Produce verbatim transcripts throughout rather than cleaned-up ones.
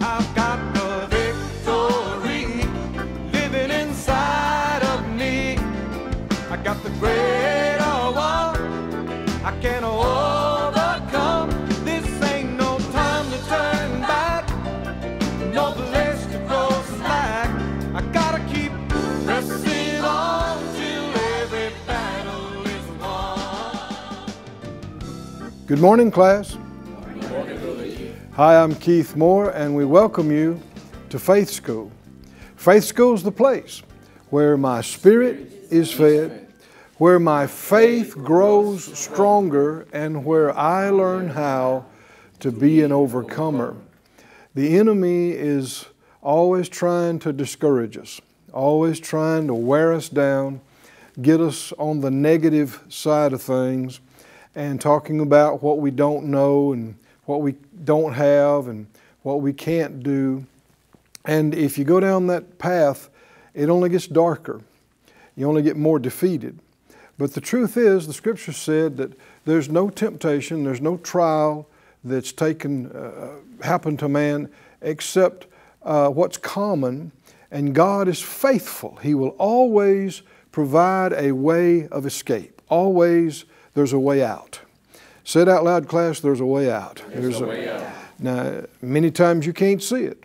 I've got the victory living inside of me. I got the greater war I can overcome. This ain't no time to turn back, no place to go slack. I gotta keep pressing on till every battle is won. Good morning, class. Hi, I'm Keith Moore, and we welcome you to Faith School. Faith School is the place where my spirit is fed, where my faith grows stronger, and where I learn how to be an overcomer. The enemy is always trying to discourage us, always trying to wear us down, get us on the negative side of things, and talking about what we don't know and what we don't have and what we can't do. And if you go down that path, it only gets darker. You only get more defeated. But the truth is, the Scripture said that there's no temptation, there's no trial that's taken, uh, happened to man except uh, what's common. And God is faithful. He will always provide a way of escape. Always there's a way out. Say it out loud, class, there's a way out. There's, there's a way out. Now, many times you can't see it,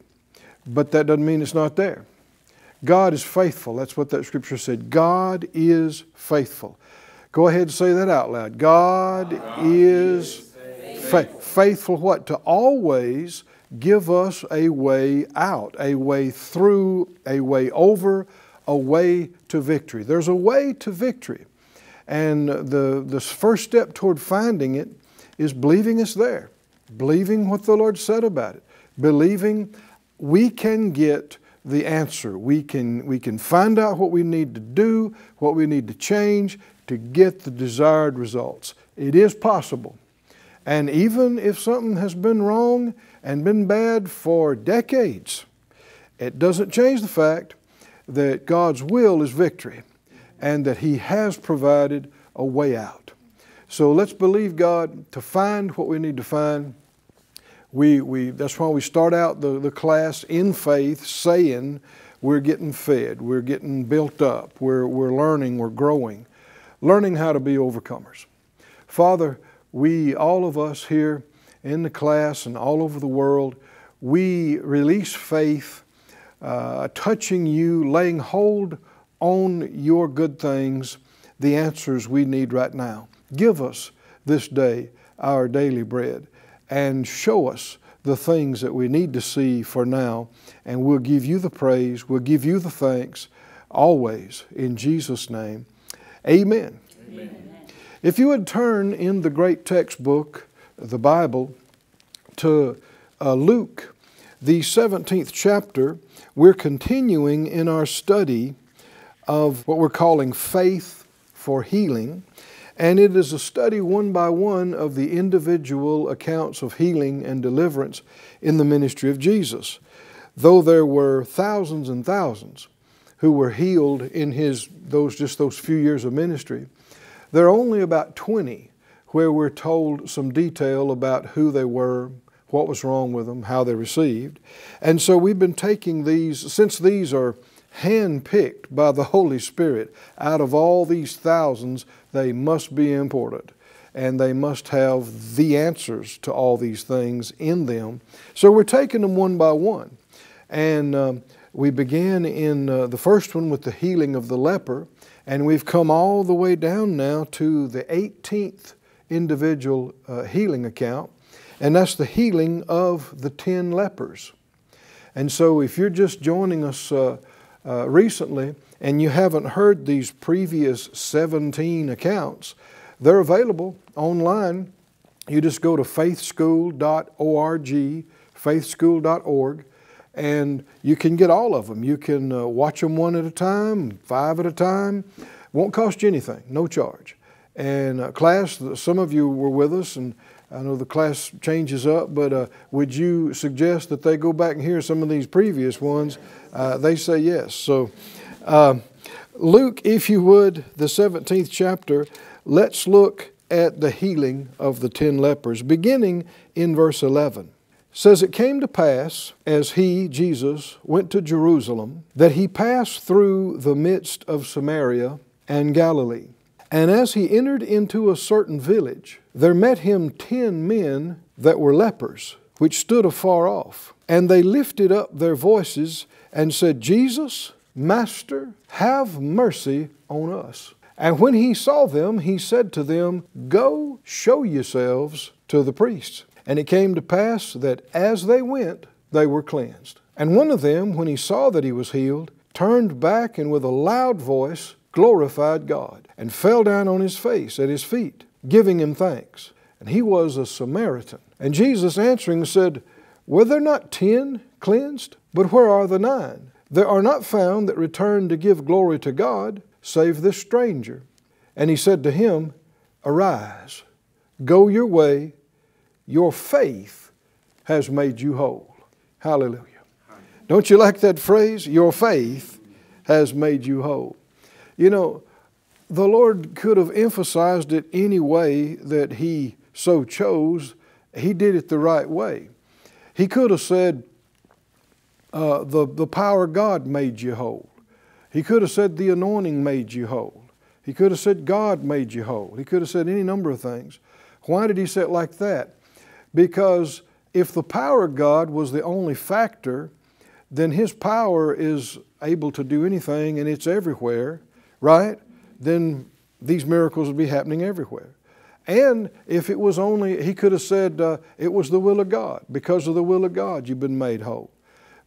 but that doesn't mean it's not there. God is faithful. That's what that Scripture said. God is faithful. Go ahead and say that out loud. God, God is, is faithful. Fa faithful what? To always give us a way out, a way through, a way over, a way to victory. There's a way to victory. And the, the first step toward finding it is believing it's there, believing what the Lord said about it, believing we can get the answer. We can, we can find out what we need to do, what we need to change to get the desired results. It is possible. And even if something has been wrong and been bad for decades, it doesn't change the fact that God's will is victory, and that He has provided a way out. So let's believe God to find what we need to find. We, we, that's why we start out the, the class in faith saying we're getting fed, we're getting built up, we're, we're learning, we're growing, learning how to be overcomers. Father, we, all of us here in the class and all over the world, we release faith, uh, touching you, laying hold on your good things, the answers we need right now. Give us this day our daily bread and show us the things that we need to see for now, and we'll give you the praise, we'll give you the thanks, always in Jesus' name. Amen. Amen. If you would turn in the great textbook, the Bible, to uh, Luke, the seventeenth chapter, we're continuing in our study of what we're calling faith for healing. And it is a study one by one of the individual accounts of healing and deliverance in the ministry of Jesus. Though there were thousands and thousands who were healed in his, those, just those few years of ministry, there are only about twenty where we're told some detail about who they were, what was wrong with them, how they received. And so we've been taking these, since these are hand-picked by the Holy Spirit, out of all these thousands, they must be important, and they must have the answers to all these things in them. So we're taking them one by one. And um, we began in uh, the first one with the healing of the leper, and we've come all the way down now to the eighteenth individual uh, healing account, and that's the healing of the ten lepers. And so if you're just joining us uh, Uh, recently, and you haven't heard these previous seventeen accounts, they're available online. You just go to faith school dot org, faith school dot org, and you can get all of them. You can uh, watch them one at a time, five at a time. Won't cost you anything, no charge. And uh, class, some of you were with us, and I know the class changes up, but uh, would you suggest that they go back and hear some of these previous ones? Uh, they say yes. So uh, Luke, if you would, the seventeenth chapter, let's look at the healing of the ten lepers, beginning in verse eleven. says, it came to pass, as he, Jesus, went to Jerusalem, that he passed through the midst of Samaria and Galilee. And as he entered into a certain village, there met him ten men that were lepers, which stood afar off. And they lifted up their voices and said, Jesus, Master, have mercy on us. And when he saw them, he said to them, Go, show yourselves to the priests. And it came to pass that as they went, they were cleansed. And one of them, when he saw that he was healed, turned back and with a loud voice glorified God, and fell down on his face at his feet, giving him thanks. And he was a Samaritan. And Jesus answering said, Were there not ten cleansed? But where are the nine? There are not found that returned to give glory to God, save this stranger. And he said to him, Arise, go your way, your faith has made you whole. Hallelujah. Don't you like that phrase? Your faith has made you whole. You know, the Lord could have emphasized it any way that he so chose. He did it the right way. He could have said, uh, the, the power of God made you whole. He could have said the anointing made you whole. He could have said God made you whole. He could have said any number of things. Why did he say it like that? Because if the power of God was the only factor, then his power is able to do anything and it's everywhere, right? Then these miracles would be happening everywhere. And if it was only, he could have said uh, it was the will of God. Because of the will of God, you've been made whole.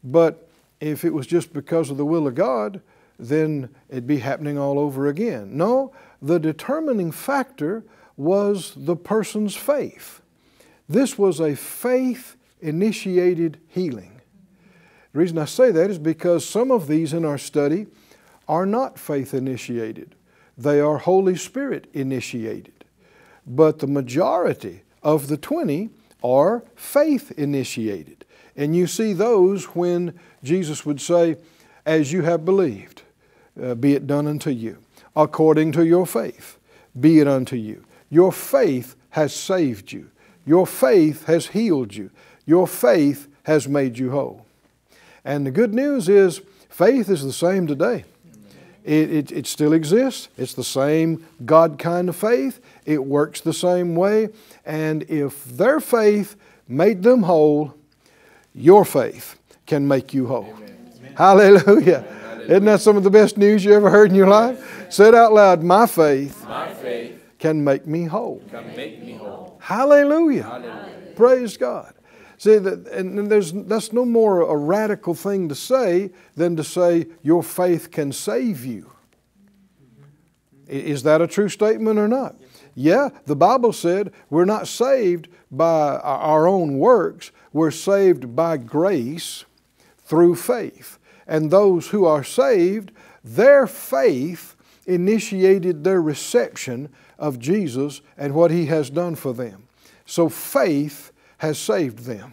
But if it was just because of the will of God, then it'd be happening all over again. No, the determining factor was the person's faith. This was a faith-initiated healing. The reason I say that is because some of these in our study are not faith-initiated. They are Holy Spirit-initiated. But the majority of the twenty are faith-initiated. And you see those when Jesus would say, As you have believed, uh, be it done unto you. According to your faith, be it unto you. Your faith has saved you. Your faith has healed you. Your faith has made you whole. And the good news is faith is the same today. It, it, it still exists. It's the same God kind of faith. It works the same way. And if their faith made them whole, your faith can make you whole. Amen. Hallelujah. Hallelujah. Isn't that some of the best news you ever heard in your life? Amen. Say it out loud, my faith, my faith can make me whole. Can make me whole. Hallelujah. Hallelujah. Praise God. See, that, and there's, that's no more a radical thing to say than to say your faith can save you. Is that a true statement or not? Yeah, the Bible said we're not saved by our own works. We're saved by grace through faith. And those who are saved, their faith initiated their reception of Jesus and what He has done for them. So faith has saved them.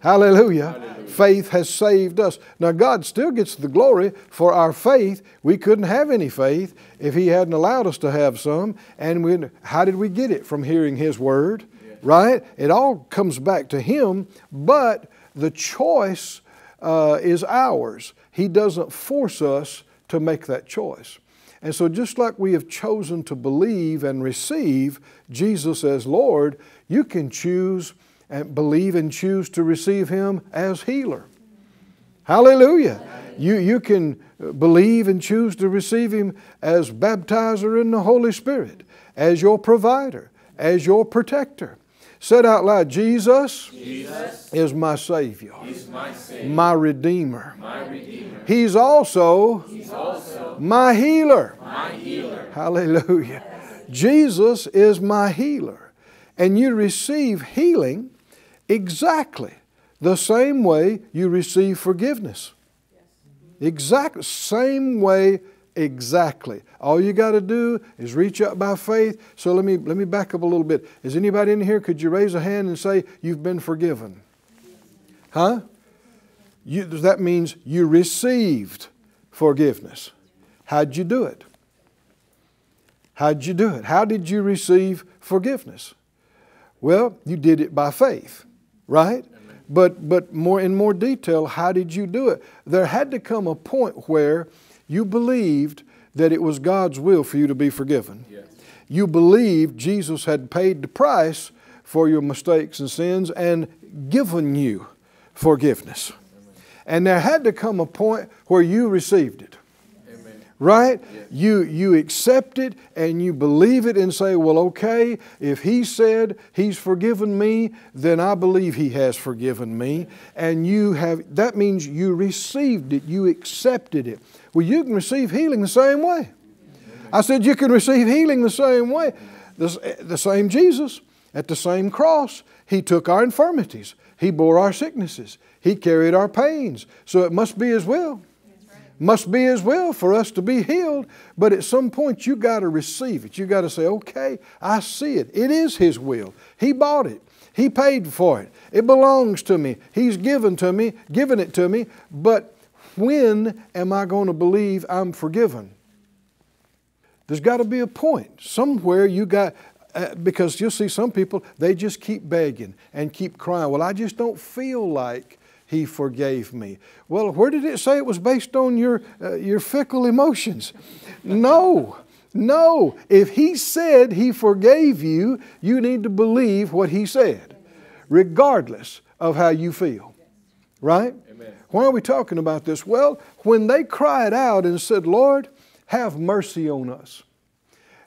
Hallelujah. Hallelujah. Faith has saved us. Now God still gets the glory for our faith. We couldn't have any faith if He hadn't allowed us to have some. And we, how did we get it? From hearing His Word, yes. Right? It all comes back to Him, but the choice Uh, is ours. He doesn't force us to make that choice. And so just like we have chosen to believe and receive Jesus as Lord, you can choose and believe and choose to receive Him as healer. Hallelujah. You, you can believe and choose to receive Him as baptizer in the Holy Spirit, as your provider, as your protector. Said out loud, Jesus, Jesus is my Savior, is my, Savior my, Redeemer. my Redeemer. He's also, He's also my, healer. my healer. Hallelujah. Yes. Jesus is my healer. And you receive healing exactly the same way you receive forgiveness. Exactly, same way, exactly. All you got to do is reach up by faith. So let me, let me back up a little bit. Is anybody in here, could you raise a hand and say, you've been forgiven? Huh? You, that means you received forgiveness. How'd you do it? How'd you do it? How did you receive forgiveness? Well, you did it by faith, right? Amen. But, but more in more detail, how did you do it? There had to come a point where you believed that it was God's will for you to be forgiven. Yes. You believed Jesus had paid the price for your mistakes and sins and given you forgiveness. Amen. And there had to come a point where you received it. Amen. Right? Yes. You, you accept it and you believe it and say, well, okay, if He said He's forgiven me, then I believe He has forgiven me. And you have, that means you received it, you accepted it. Well, you can receive healing the same way. I said you can receive healing the same way. The, the same Jesus at the same cross. He took our infirmities. He bore our sicknesses. He carried our pains. So it must be His will. Right. Must be His will for us to be healed. But at some point you got to receive it. You got to say, okay, I see it. It is His will. He bought it. He paid for it. It belongs to me. He's given to me, given it to me. But when am I going to believe I'm forgiven? There's got to be a point somewhere you got, uh, because you'll see some people, they just keep begging and keep crying. Well, I just don't feel like He forgave me. Well, where did it say it was based on your, uh, your fickle emotions? No, no. If He said He forgave you, you need to believe what He said, regardless of how you feel. Right? Amen. Why are we talking about this? Well, when they cried out and said, Lord, have mercy on us.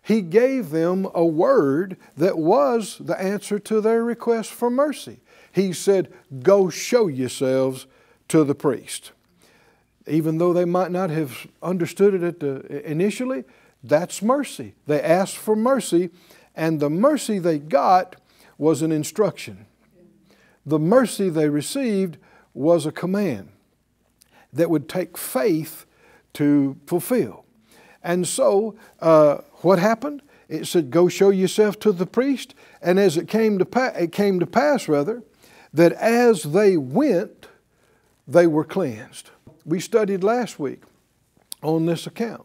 He gave them a word that was the answer to their request for mercy. He said, go show yourselves to the priest. Even though they might not have understood it at the, initially, that's mercy. They asked for mercy, and the mercy they got was an instruction. The mercy they received was a command that would take faith to fulfill. And so, uh, what happened? It said, go show yourself to the priest. And as it came to, pa it came to pass, rather, that as they went, they were cleansed. We studied last week on this account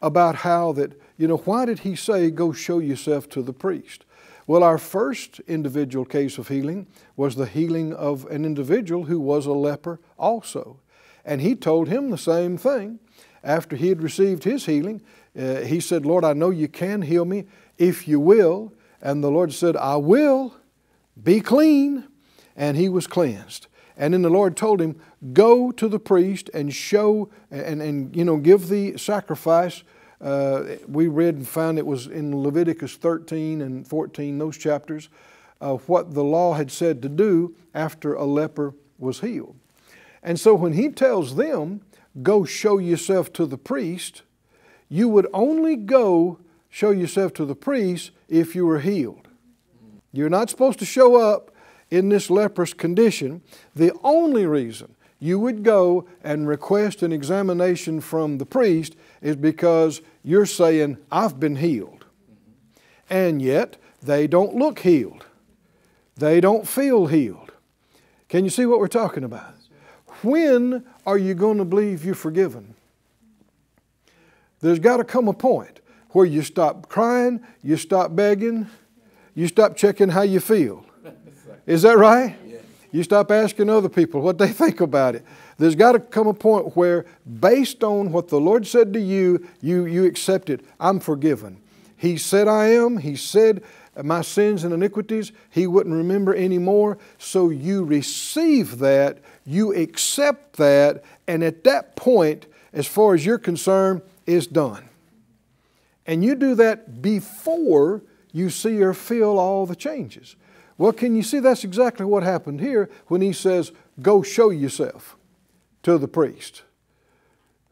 about how that, you know, why did He say, go show yourself to the priest? Well, our first individual case of healing was the healing of an individual who was a leper also. And He told him the same thing. After he had received his healing, uh, he said, Lord, I know you can heal me if you will. And the Lord said, I will, be clean. And he was cleansed. And then the Lord told him, go to the priest and show and, and you know, give the sacrifice. Uh, we read and found it was in Leviticus thirteen and fourteen, those chapters, uh, what the law had said to do after a leper was healed. And so when He tells them, go show yourself to the priest, you would only go show yourself to the priest if you were healed. You're not supposed to show up in this leprous condition. The only reason you would go and request an examination from the priest is because you're saying, I've been healed. And yet they don't look healed. They don't feel healed. Can you see what we're talking about? When are you going to believe you're forgiven? There's got to come a point where you stop crying, you stop begging, you stop checking how you feel. Is that right? Yeah. You stop asking other people what they think about it. There's got to come a point where, based on what the Lord said to you, you, you accept it. I'm forgiven. He said I am. He said my sins and iniquities He wouldn't remember anymore. So you receive that, you accept that, and at that point, as far as you're concerned, it's done. And you do that before you see or feel all the changes. Well, can you see that's exactly what happened here when He says, go show yourself to the priest.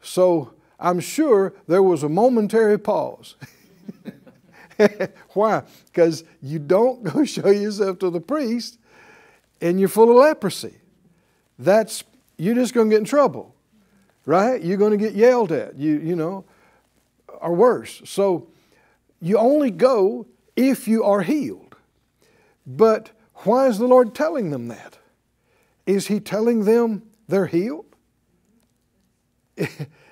So I'm sure there was a momentary pause. Why? Because you don't go show yourself to the priest and you're full of leprosy. That's, you're just going to get in trouble, right? You're going to get yelled at, you, you know, or worse. So you only go if you are healed. But why is the Lord telling them that? Is He telling them they're healed?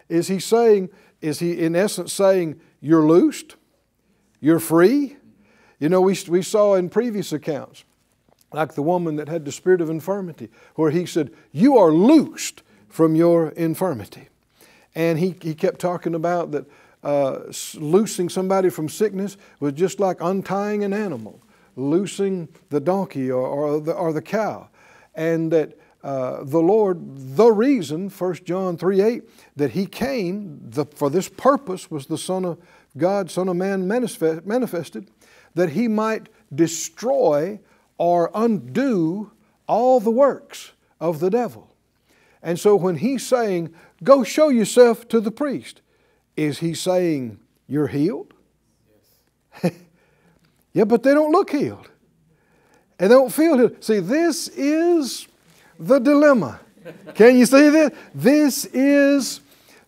Is He saying, is He in essence saying you're loosed? You're free. You know, we, we saw in previous accounts like the woman that had the spirit of infirmity, where he said, you are loosed from your infirmity. And he, he kept talking about that uh, loosing somebody from sickness was just like untying an animal, loosing the donkey or, or, the, or the cow. And that uh, the Lord, the reason, First John three eight, that He came the, for this purpose was the Son of God, Son of Man manifest, manifested, that He might destroy or undo all the works of the devil. And so when He's saying, go show yourself to the priest, is He saying, you're healed? Yes. Yeah, but they don't look healed. And they don't feel healed. See, this is the dilemma. Can you see this? This is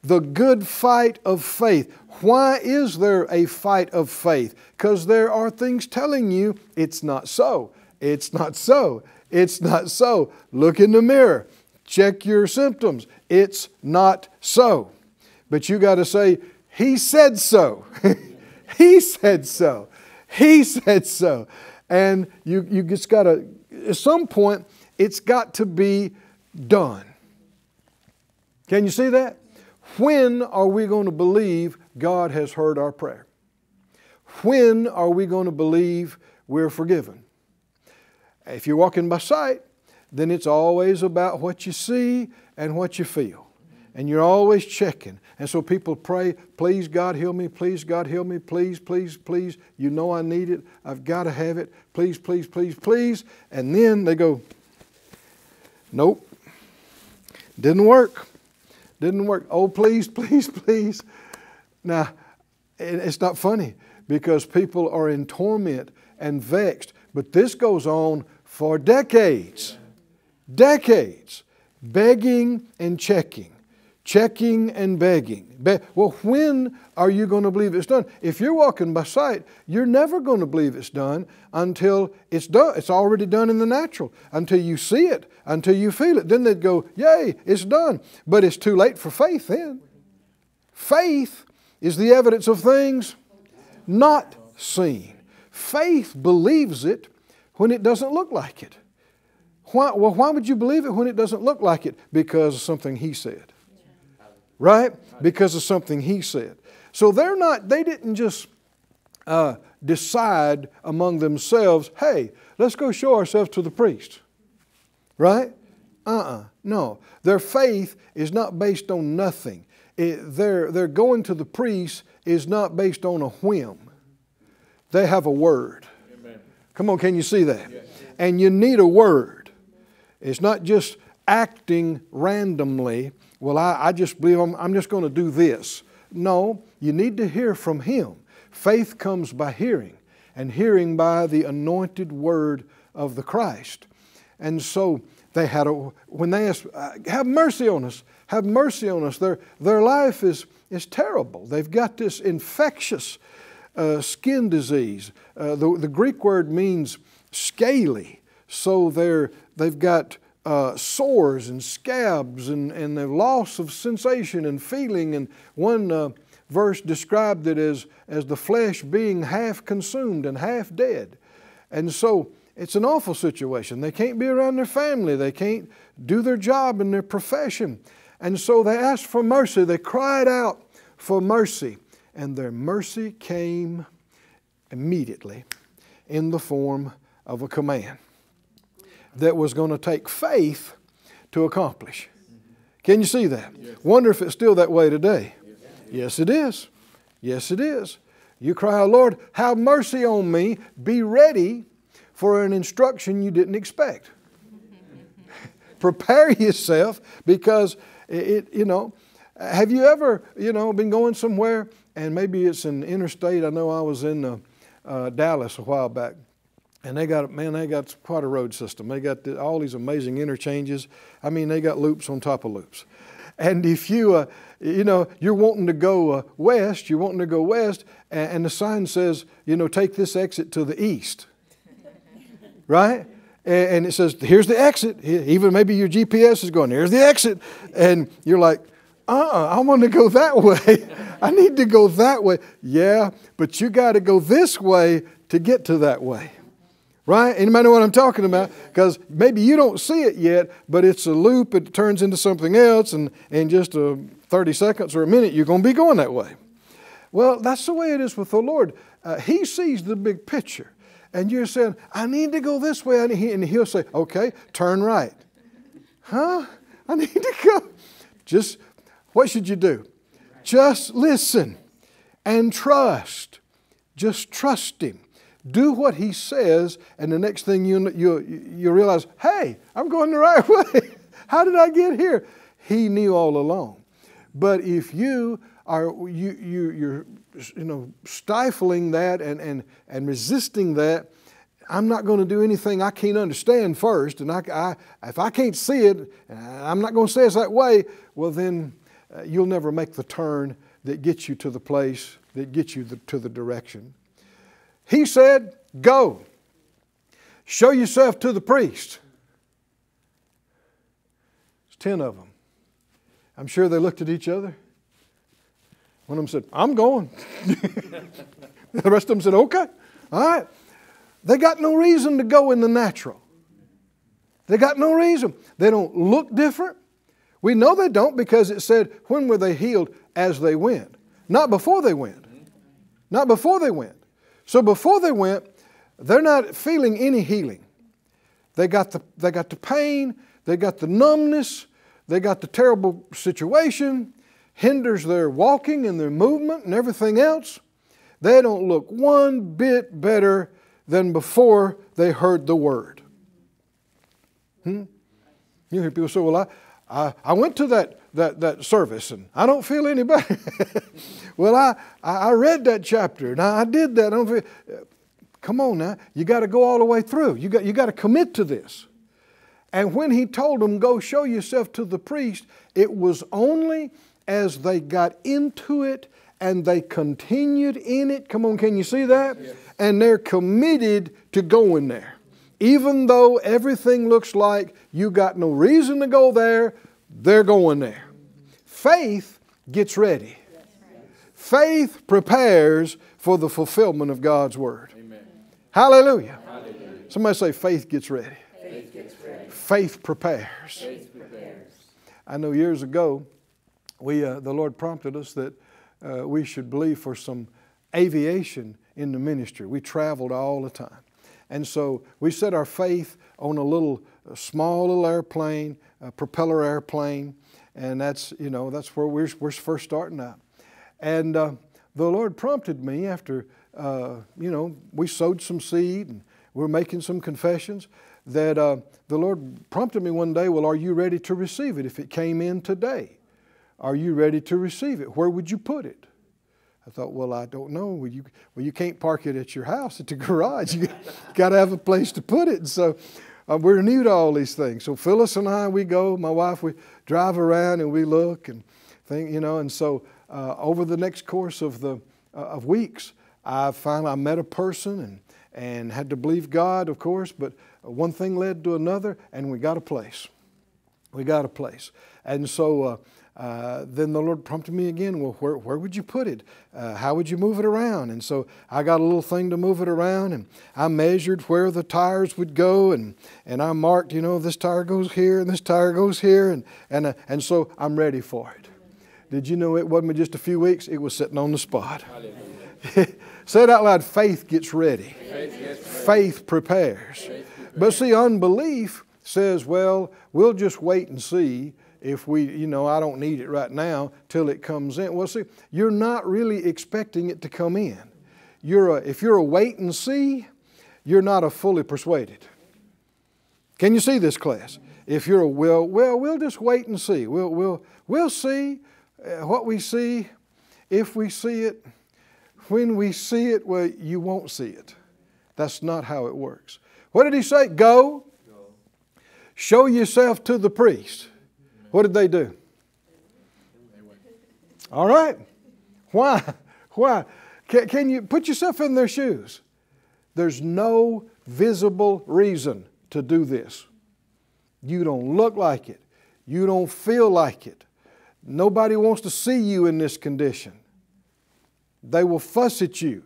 the good fight of faith. Why is there a fight of faith? Because there are things telling you it's not so. It's not so. It's not so. Look in the mirror. Check your symptoms. It's not so. But you got to say, He said so. He said so. He said so. And you, you just got to, at some point, it's got to be done. Can you see that? When are we going to believe God has heard our prayer? When are we going to believe we're forgiven? If you're walking by sight, then it's always about what you see and what you feel. And you're always checking. And so people pray, please God heal me, please God heal me, please, please, please. You know I need it. I've got to have it. Please, please, please, please. And then they go, nope, didn't work. Didn't work. Oh, please, please, please. Now, it's not funny because people are in torment and vexed. But this goes on for decades, decades, begging and checking. Checking and begging. Be well, when are you going to believe it's done? If you're walking by sight, you're never going to believe it's done until it's done. It's already done in the natural. Until you see it, until you feel it. Then they'd go, yay, it's done. But it's too late for faith then. Faith is the evidence of things not seen. Faith believes it when it doesn't look like it. Why, well, why would you believe it when it doesn't look like it? Because of something He said. Right? Because of something He said. So they're not, they didn't just uh, decide among themselves, hey, let's go show ourselves to the priest. Right? Uh-uh. No. Their faith is not based on nothing. It, their, their going to the priest is not based on a whim. They have a word. Amen. Come on, can you see that? Yes. And you need a word. It's not just acting randomly. Well, I, I just believe I'm, I'm just going to do this. No, you need to hear from Him. Faith comes by hearing, and hearing by the anointed word of the Christ. And so they had a, when they asked, have mercy on us, have mercy on us. Their, their life is, is terrible. They've got this infectious uh, skin disease. Uh, the, the Greek word means scaly. So they're, they've got Uh, sores and scabs and, and the loss of sensation and feeling. And one uh, verse described it as, as the flesh being half consumed and half dead. And so it's an awful situation. They can't be around their family. They can't do their job and their profession. And so they asked for mercy. They cried out for mercy. And their mercy came immediately in the form of a command that was going to take faith to accomplish. Can you see that? Yes. Wonder if it's still that way today. Yes. Yes, it is. Yes, it is. You cry, oh, Lord, have mercy on me. Be ready for an instruction you didn't expect. Prepare yourself because it, you know, have you ever, you know, been going somewhere and maybe it's an interstate. I know I was in uh, uh, Dallas a while back. And they got, man, they got quite a road system. They got the, all these amazing interchanges. I mean, they got loops on top of loops. And if you, uh, you know, you're wanting to go uh, west, you're wanting to go west, and, and the sign says, you know, take this exit to the east, right? And, and it says, here's the exit. Even maybe your G P S is going, here's the exit. And you're like, uh-uh, I want to go that way. I need to go that way. Yeah, but you got to go this way to get to that way. Right? Anybody know what I'm talking about? Because maybe you don't see it yet, but it's a loop. It turns into something else, and in just uh, thirty seconds or a minute, you're going to be going that way. Well, that's the way it is with the Lord. Uh, he sees the big picture, and you're saying, I need to go this way. And He'll say, okay, turn right. Huh? I need to go. Just, what should you do? Just listen and trust. Just trust Him. Do what He says, and the next thing you, you, you realize, hey, I'm going the right way. How did I get here? He knew all along. But if you are, you, you, you're you know, stifling that and, and, and resisting that, I'm not going to do anything I can't understand first, and I, I, if I can't see it, I'm not going to say it's that way, well then uh, you'll never make the turn that gets you to the place, that gets you the, to the direction. He said, go, show yourself to the priest. There's ten of them. I'm sure they looked at each other. One of them said, I'm going. The rest of them said, okay, all right. They got no reason to go in the natural. They got no reason. They don't look different. We know they don't because it said, when were they healed? As they went. Not before they went. Not before they went. So before they went, they're not feeling any healing. They got the, they got the pain, they got the numbness, they got the terrible situation, hinders their walking and their movement and everything else. They don't look one bit better than before they heard the word. Hmm? You hear people say, well, I, I, I went to that, that, that service and I don't feel any better. Well, I, I read that chapter and I did that. I don't feel, come on now. You got to go all the way through. You got, you got to commit to this. And when he told them, go show yourself to the priest, it was only as they got into it and they continued in it. Come on, can you see that? Yes. And they're committed to going there. Even though everything looks like you got no reason to go there, they're going there. Faith gets ready. Faith prepares for the fulfillment of God's word. Amen. Hallelujah. Hallelujah. Somebody say, faith gets ready. Faith gets ready. Faith prepares. Faith prepares. I know years ago, we, uh, the Lord prompted us that uh, we should believe for some aviation in the ministry. We traveled all the time. And so we set our faith on a little, a small little airplane, a propeller airplane. And that's, you know, that's where we're, we're first starting out. And uh, the Lord prompted me after, uh, you know, we sowed some seed and we were making some confessions that uh, the Lord prompted me one day, well, are you ready to receive it? If it came in today, are you ready to receive it? Where would you put it? I thought, well, I don't know. Well, you, well, you can't park it at your house, at the garage. You got to have a place to put it. And so uh, we're new to all these things. So Phyllis and I, we go, my wife, we drive around and we look and think, you know, and so uh, over the next course of the uh, of weeks, I finally I met a person and, and had to believe God, of course, but one thing led to another and we got a place. We got a place. And so uh, Uh, then the Lord prompted me again, well, where, where would you put it? Uh, how would you move it around? And so I got a little thing to move it around, and I measured where the tires would go, and, and I marked, you know, this tire goes here, and this tire goes here, and, and, uh, and so I'm ready for it. Did you know it wasn't just a few weeks? It was sitting on the spot. Say it out loud, faith gets ready. Faith, gets faith, faith prepares. Faith prepares. But see, unbelief says, well, we'll just wait and see. If we, you know, I don't need it right now till it comes in. Well, see, you're not really expecting it to come in. You're a, if you're a wait and see, you're not a fully persuaded. Can you see this, class? If you're a well, well, we'll just wait and see. We'll, we'll, we'll see what we see, if we see it, when we see it. Well, you won't see it. That's not how it works. What did he say? Go, Go. Show yourself to the priest. What did they do? All right. Why? Why? Can, can you put yourself in their shoes? There's no visible reason to do this. You don't look like it. You don't feel like it. Nobody wants to see you in this condition. They will fuss at you.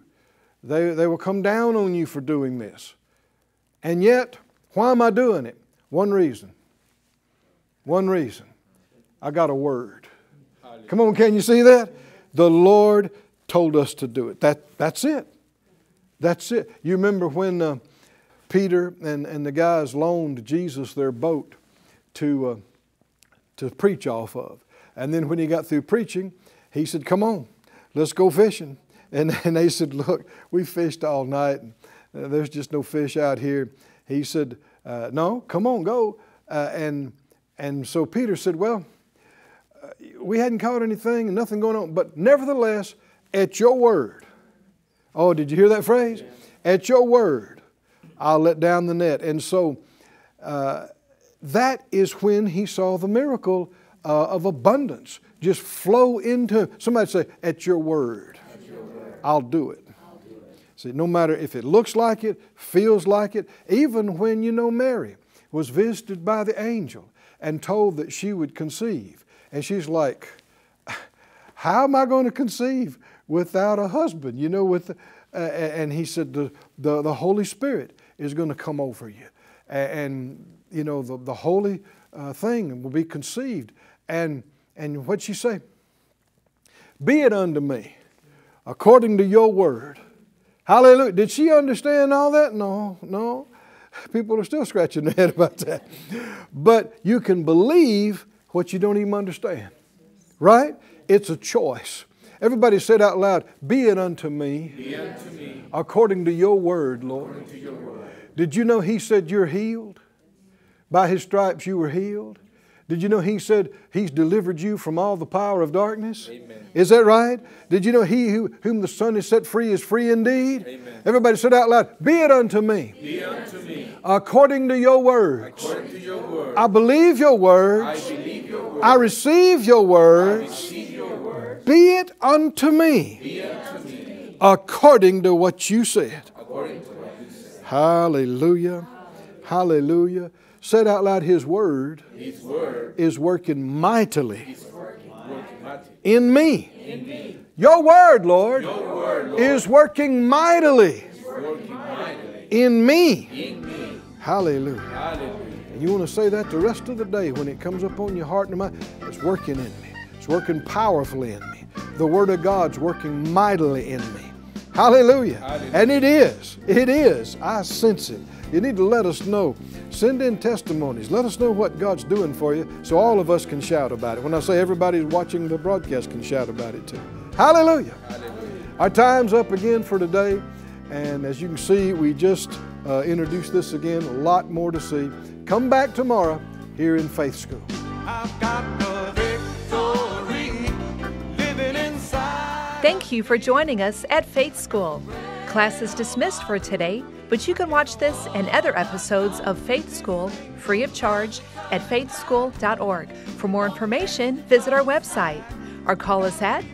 They, they will come down on you for doing this. And yet, why am I doing it? One reason. One reason. I got a word. Come on, can you see that? The Lord told us to do it. That, that's it. That's it. You remember when uh, Peter and, and the guys loaned Jesus their boat to, uh, to preach off of. And then when he got through preaching, he said, come on, let's go fishing. And, and they said, look, we fished all night. And there's just no fish out here. He said, uh, no, come on, go. Uh, and, and so Peter said, well, uh, we hadn't caught anything, nothing going on. But nevertheless, at your word. Oh, did you hear that phrase? Yes. At your word, I'll let down the net. And so uh, that is when he saw the miracle uh, of abundance just flow into. Somebody say, at your word, at your word. I'll do it. I'll do it. See, no matter if it looks like it, feels like it, even when, you know, Mary was visited by the angel and told that she would conceive. And she's like, how am I going to conceive without a husband? You know, with, uh, and he said, the, the, the Holy Spirit is going to come over you. And, you know, the, the holy uh, thing will be conceived. And, and what'd she say? Be it unto me, according to your word. Hallelujah. Did she understand all that? No, no. People are still scratching their head about that. But you can believe what you don't even understand. Right? It's a choice. Everybody said out loud, be it unto me, be unto me. According to your word, Lord. To your word. Did you know he said you're healed? By his stripes you were healed. Did you know he said he's delivered you from all the power of darkness? Amen. Is that right? Did you know he who, whom the Son is set free is free indeed? Amen. Everybody said out loud, be it unto me, be unto me. According to your words. According to your word. I believe your words. I believe your words. I receive your words. Be it unto me, be unto me. According, to according to what you said. Hallelujah. Hallelujah. Said out loud, his word, his word is working mightily working in, me. in me. Your word, Lord, Your word, Lord is working mightily, working mightily in, me. in me. Hallelujah. Hallelujah. And you want to say that the rest of the day when it comes upon your heart and mind. It's working in me. It's working powerfully in me. The Word of God's working mightily in me. Hallelujah. Hallelujah. And it is. It is. I sense it. You need to let us know. Send in testimonies. Let us know what God's doing for you so all of us can shout about it. When I say everybody watching the broadcast can shout about it too. Hallelujah. Hallelujah. Our time's up again for today. And as you can see, we just uh, introduced this again. A lot more to see. Come back tomorrow here in Faith School. I've got the Thank you for joining us at Faith School. Class is dismissed for today, but you can watch this and other episodes of Faith School free of charge at faith school dot org. For more information, visit our website or call us at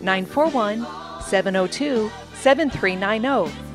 nine four one, seven oh two, seven three nine oh.